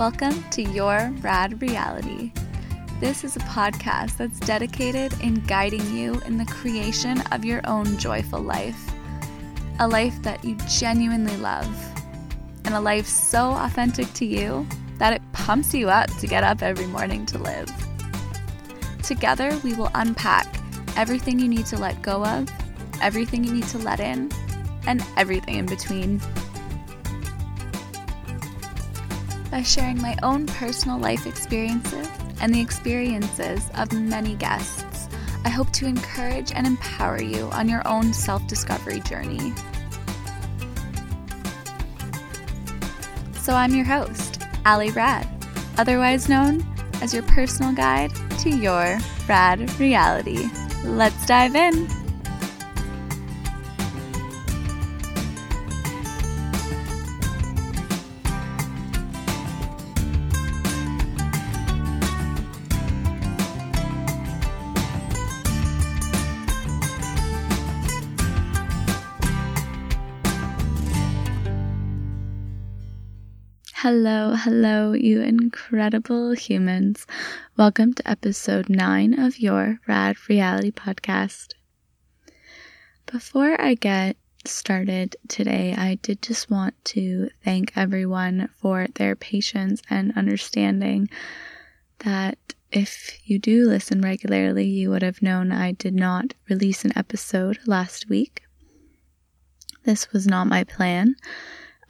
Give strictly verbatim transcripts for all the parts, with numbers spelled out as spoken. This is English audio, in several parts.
Welcome to Your Rad Reality. This is a podcast that's dedicated in guiding you in the creation of your own joyful life, a life that you genuinely love, and a life so authentic to you that it pumps you up to get up every morning to live. Together, we will unpack everything you need to let go of, everything you need to let in, and everything in between. By sharing my own personal life experiences and the experiences of many guests, I hope to encourage and empower you on your own self-discovery journey. So I'm your host, Allie Rad, otherwise known as your personal guide to your rad reality. Let's dive in. Hello, hello, you incredible humans. Welcome to episode nine of Your Rad Reality podcast. Before I get started today, I did just want to thank everyone for their patience and understanding that if you do listen regularly, you would have known I did not release an episode last week. This was not my plan.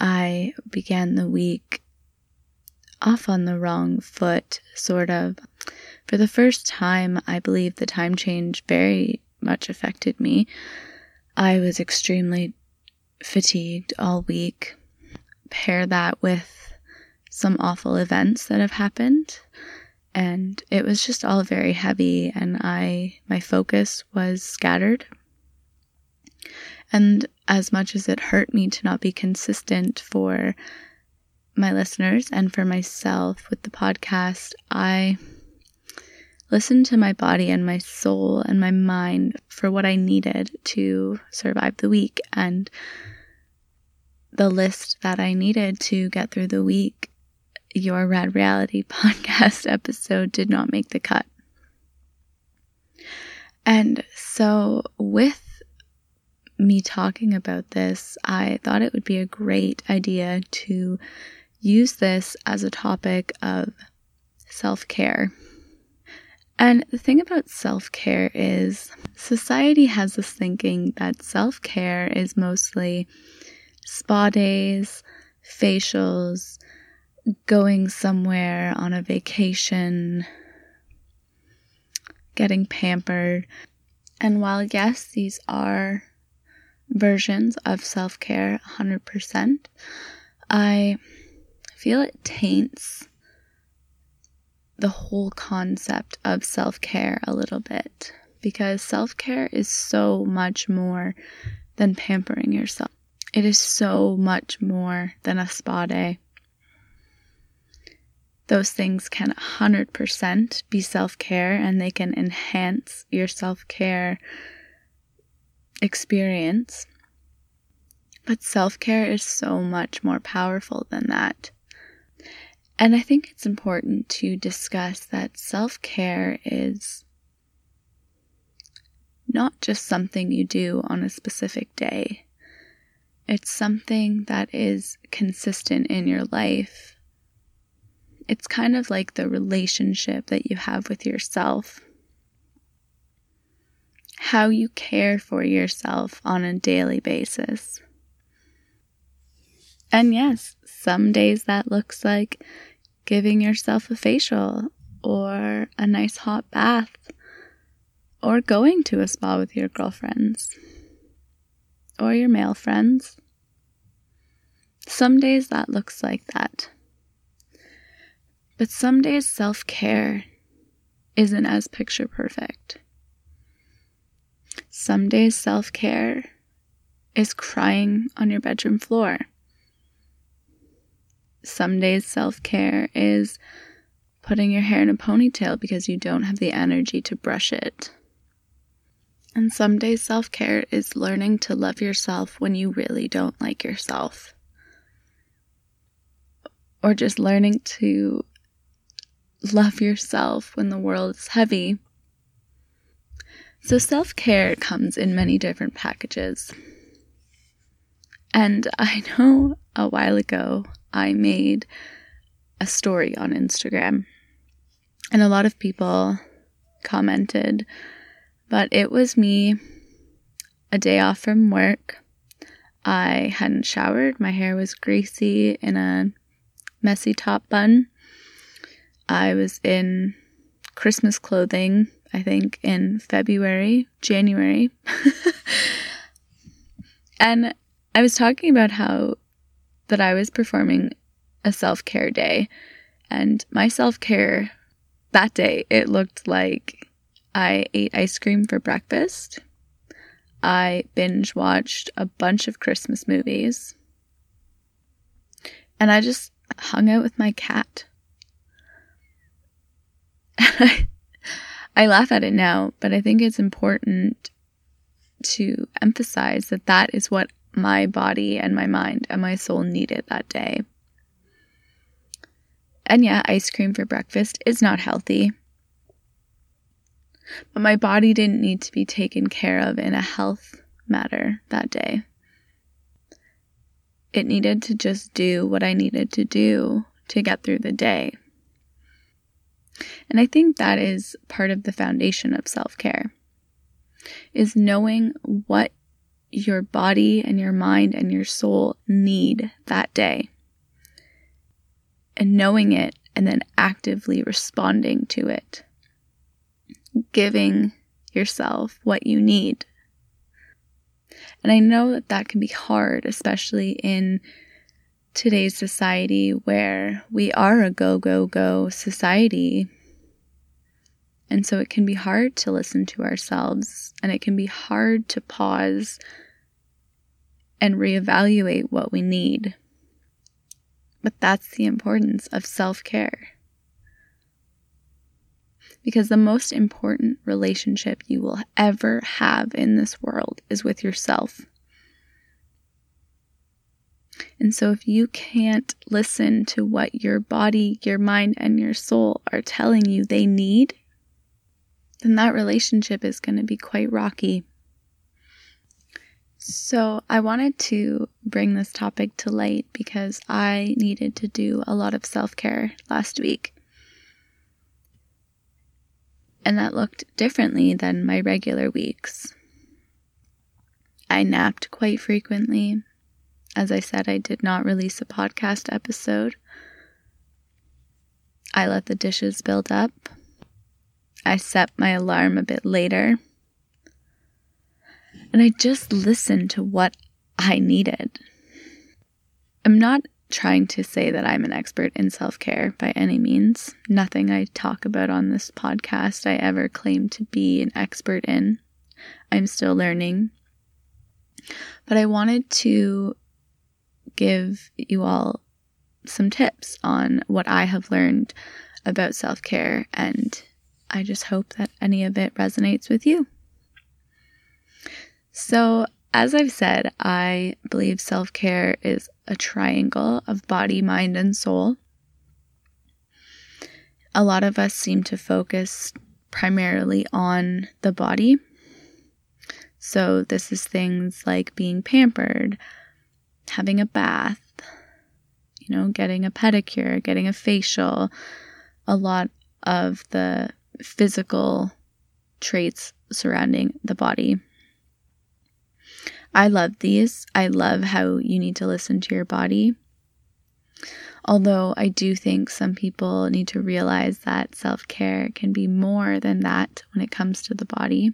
I began the week off on the wrong foot, sort of. For the first time, I believe the time change very much affected me. I was extremely fatigued all week. Pair that with some awful events that have happened, and it was just all very heavy, and I my focus was scattered. And as much as it hurt me to not be consistent for my listeners and for myself with the podcast, I listened to my body and my soul and my mind for what I needed to survive the week. And the list that I needed to get through the week, Your Rad Reality podcast episode, did not make the cut. And so with me talking about this, I thought it would be a great idea to use this as a topic of self-care. And the thing about self-care is society has this thinking that self-care is mostly spa days, facials, going somewhere on a vacation, getting pampered. And while yes, these are versions of self-care one hundred percent, I feel it taints the whole concept of self-care a little bit, because self-care is so much more than pampering yourself. It is so much more than a spa day. Those things can one hundred percent be self-care, and they can enhance your self-care experience, but self-care is so much more powerful than that. And I think it's important to discuss that self-care is not just something you do on a specific day. It's something that is consistent in your life. It's kind of like the relationship that you have with yourself. How you care for yourself on a daily basis. And yes, some days that looks like giving yourself a facial or a nice hot bath or going to a spa with your girlfriends or your male friends. Some days that looks like that. But some days self-care isn't as picture perfect. Some days self-care is crying on your bedroom floor. Some days self-care is putting your hair in a ponytail because you don't have the energy to brush it. And some days self-care is learning to love yourself when you really don't like yourself. or just learning to love yourself when the world is heavy. So self-care comes in many different packages. And I know a while ago I made a story on Instagram, and a lot of people commented, but it was me, a day off from work. I hadn't showered, my hair was greasy in a messy top bun. I was in Christmas clothing, I think, in February, January. And I was talking about how that I was performing a self-care day, and my self-care that day, it looked like I ate ice cream for breakfast. I binge watched a bunch of Christmas movies, and I just hung out with my cat. I, I laugh at it now, but I think it's important to emphasize that that is what my body and my mind and my soul needed that day. And yeah, ice cream for breakfast is not healthy, but my body didn't need to be taken care of in a health matter that day. It needed to just do what I needed to do to get through the day. And I think that is part of the foundation of self-care, is knowing what your body and your mind and your soul need that day, and knowing it and then actively responding to it. Giving yourself what you need. And I know that that can be hard, especially in today's society where we are a go, go, go society. And so it can be hard to listen to ourselves, and it can be hard to pause and reevaluate what we need. But that's the importance of self-care. Because the most important relationship you will ever have in this world is with yourself. And so if you can't listen to what your body, your mind, and your soul are telling you they need, then that relationship is going to be quite rocky. So I wanted to bring this topic to light because I needed to do a lot of self-care last week. And that looked differently than my regular weeks. I napped quite frequently. As I said, I did not release a podcast episode. I let the dishes build up. I set my alarm a bit later. And I just listened to what I needed. I'm not trying to say that I'm an expert in self-care by any means. Nothing I talk about on this podcast I ever claim to be an expert in. I'm still learning. But I wanted to give you all some tips on what I have learned about self-care, and I just hope that any of it resonates with you. So, as I've said, I believe self-care is a triangle of body, mind, and soul. A lot of us seem to focus primarily on the body. So this is things like being pampered, having a bath, you know, getting a pedicure, getting a facial. A lot of the physical traits surrounding the body. I love these. I love how you need to listen to your body. Although I do think some people need to realize that self-care can be more than that when it comes to the body.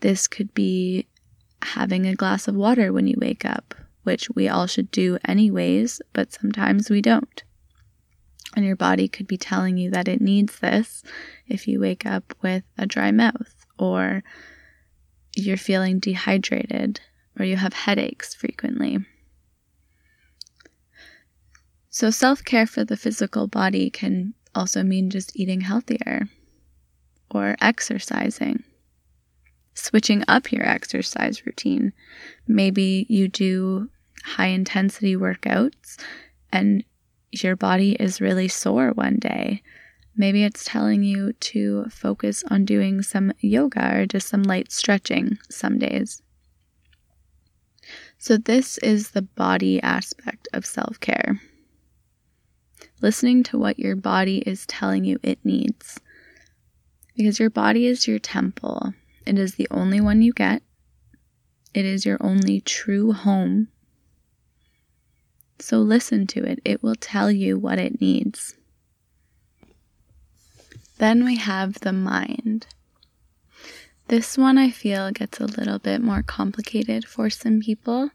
This could be having a glass of water when you wake up, which we all should do anyways, but sometimes we don't. And your body could be telling you that it needs this if you wake up with a dry mouth, or you're feeling dehydrated, or you have headaches frequently. So self-care for the physical body can also mean just eating healthier or exercising, switching up your exercise routine. Maybe you do high intensity workouts and your body is really sore one day. Maybe it's telling you to focus on doing some yoga or just some light stretching some days. So this is the body aspect of self-care. Listening to what your body is telling you it needs. Because your body is your temple. It is the only one you get. It is your only true home. So listen to it. It will tell you what it needs. Then we have the mind. This one I feel gets a little bit more complicated for some people.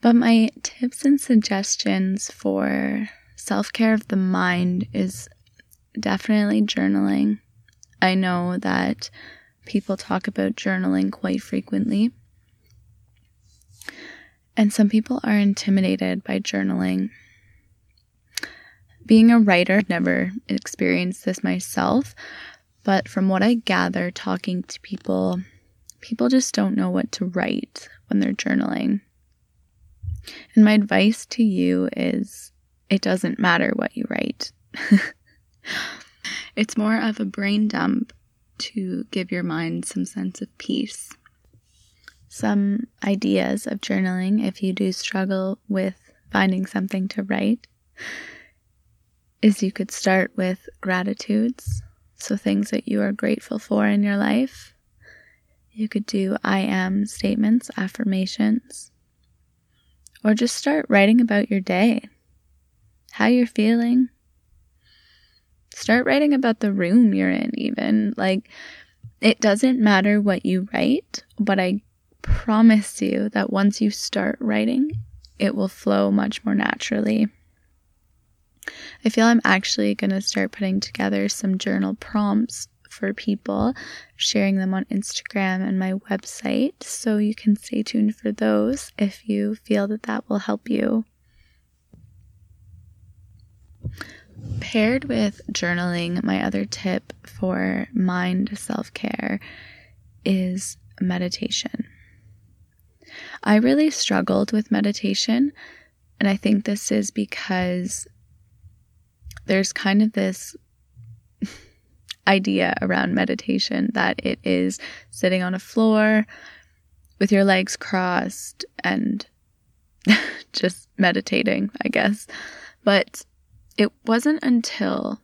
But my tips and suggestions for self-care of the mind is definitely journaling. I know that people talk about journaling quite frequently. And some people are intimidated by journaling. Being a writer, I've never experienced this myself, but from what I gather talking to people, people just don't know what to write when they're journaling. And my advice to you is it doesn't matter what you write. It's more of a brain dump to give your mind some sense of peace. Some ideas of journaling, if you do struggle with finding something to write, is you could start with gratitudes, so things that you are grateful for in your life. You could do I am statements, affirmations, or just start writing about your day, how you're feeling. Start writing about the room you're in even. Like, it doesn't matter what you write, but I promise you that once you start writing, it will flow much more naturally. I feel I'm actually going to start putting together some journal prompts for people, sharing them on Instagram and my website, so you can stay tuned for those if you feel that that will help you. Paired with journaling, my other tip for mind self-care is meditation. I really struggled with meditation, and I think this is because there's kind of this idea around meditation that it is sitting on a floor with your legs crossed and just meditating, I guess. But it wasn't until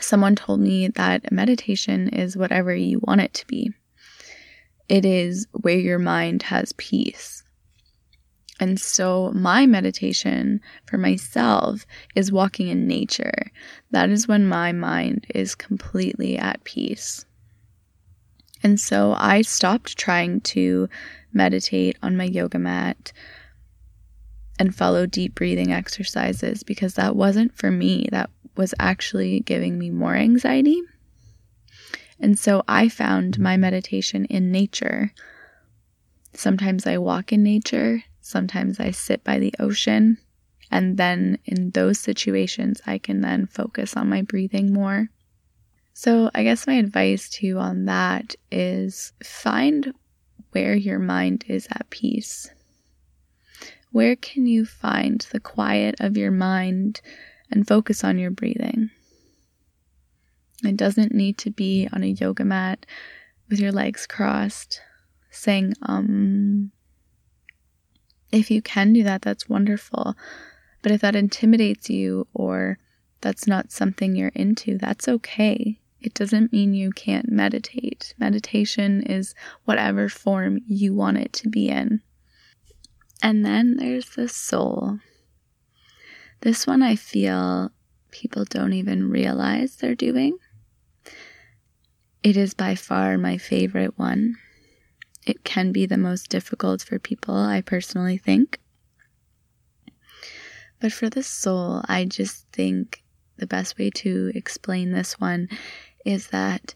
someone told me that meditation is whatever you want it to be. It is where your mind has peace. And so my meditation for myself is walking in nature. That is when my mind is completely at peace. And so I stopped trying to meditate on my yoga mat and follow deep breathing exercises because that wasn't for me. That was actually giving me more anxiety. And so I found my meditation in nature. Sometimes I walk in nature. Sometimes I sit by the ocean, and then in those situations, I can then focus on my breathing more. So I guess my advice to you on that is find where your mind is at peace. Where can you find the quiet of your mind and focus on your breathing? It doesn't need to be on a yoga mat with your legs crossed, saying, um... If you can do that, that's wonderful. But if that intimidates you or that's not something you're into, that's okay. It doesn't mean you can't meditate. Meditation is whatever form you want it to be in. And then there's the soul. This one I feel people don't even realize they're doing. It is by far my favorite one. It can be the most difficult for people, I personally think. But for the soul, I just think the best way to explain this one is that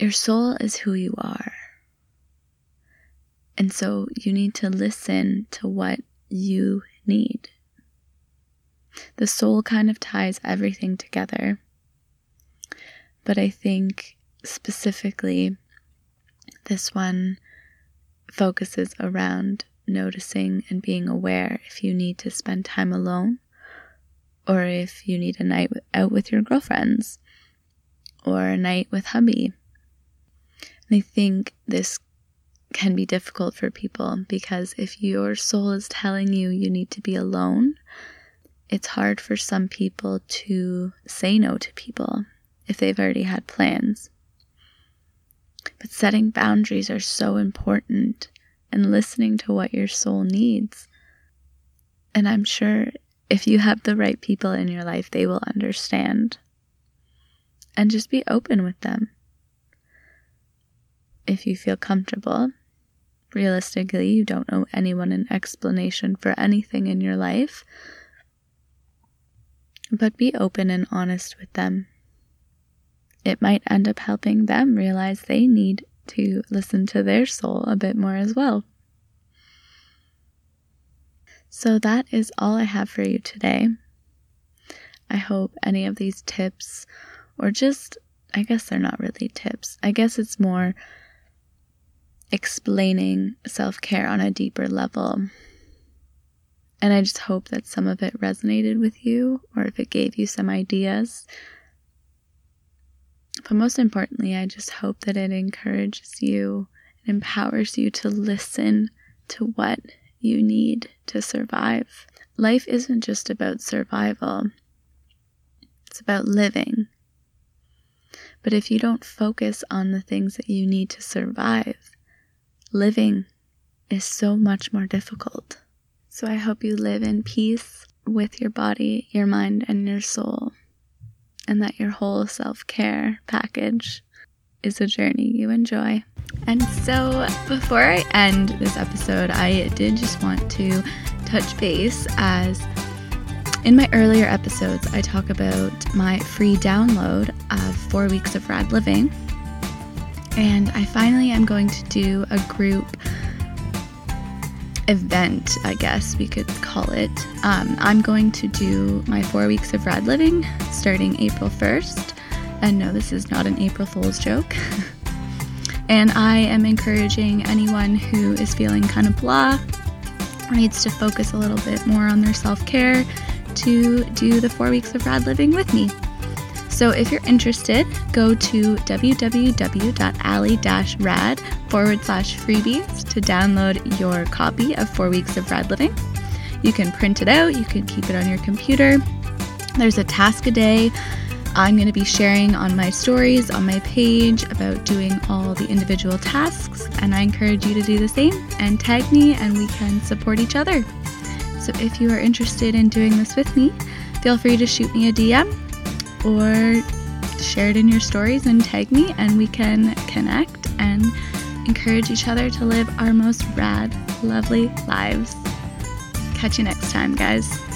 your soul is who you are. And so you need to listen to what you need. The soul kind of ties everything together. But I think specifically, this one focuses around noticing and being aware if you need to spend time alone, or if you need a night out with your girlfriends, or a night with hubby. And I think this can be difficult for people, because if your soul is telling you you need to be alone, it's hard for some people to say no to people if they've already had plans. But setting boundaries are so important, and listening to what your soul needs. And I'm sure if you have the right people in your life, they will understand. And just be open with them. If you feel comfortable, realistically, you don't owe anyone an explanation for anything in your life, but be open and honest with them. It might end up helping them realize they need to listen to their soul a bit more as well. So that is all I have for you today. I hope any of these tips, or just, I guess they're not really tips. I guess it's more explaining self-care on a deeper level. And I just hope that some of it resonated with you, or if it gave you some ideas. But most importantly, I just hope that it encourages you and empowers you to listen to what you need to survive. Life isn't just about survival. It's about living. But if you don't focus on the things that you need to survive, living is so much more difficult. So I hope you live in peace with your body, your mind, and your soul, and that your whole self-care package is a journey you enjoy. And so before I end this episode, I did just want to touch base, as in my earlier episodes, I talk about my free download of four weeks of rad living. And I finally am going to do a group event, I guess we could call it. Um, I'm going to do my four weeks of rad living starting April first. And no, this is not an April Fool's joke. And I am encouraging anyone who is feeling kind of blah, needs to focus a little bit more on their self-care, to do the four weeks of rad living with me. So if you're interested, go to www.allie-rad forward slash freebies to download your copy of four weeks of rad living. You can print it out, you can keep it on your computer. There's a task a day I'm going to be sharing on my stories, on my page, about doing all the individual tasks, and I encourage you to do the same and tag me, and we can support each other. So if you are interested in doing this with me, feel free to shoot me a D M or share it in your stories and tag me, and we can connect and encourage each other to live our most rad, lovely lives. Catch you next time, guys.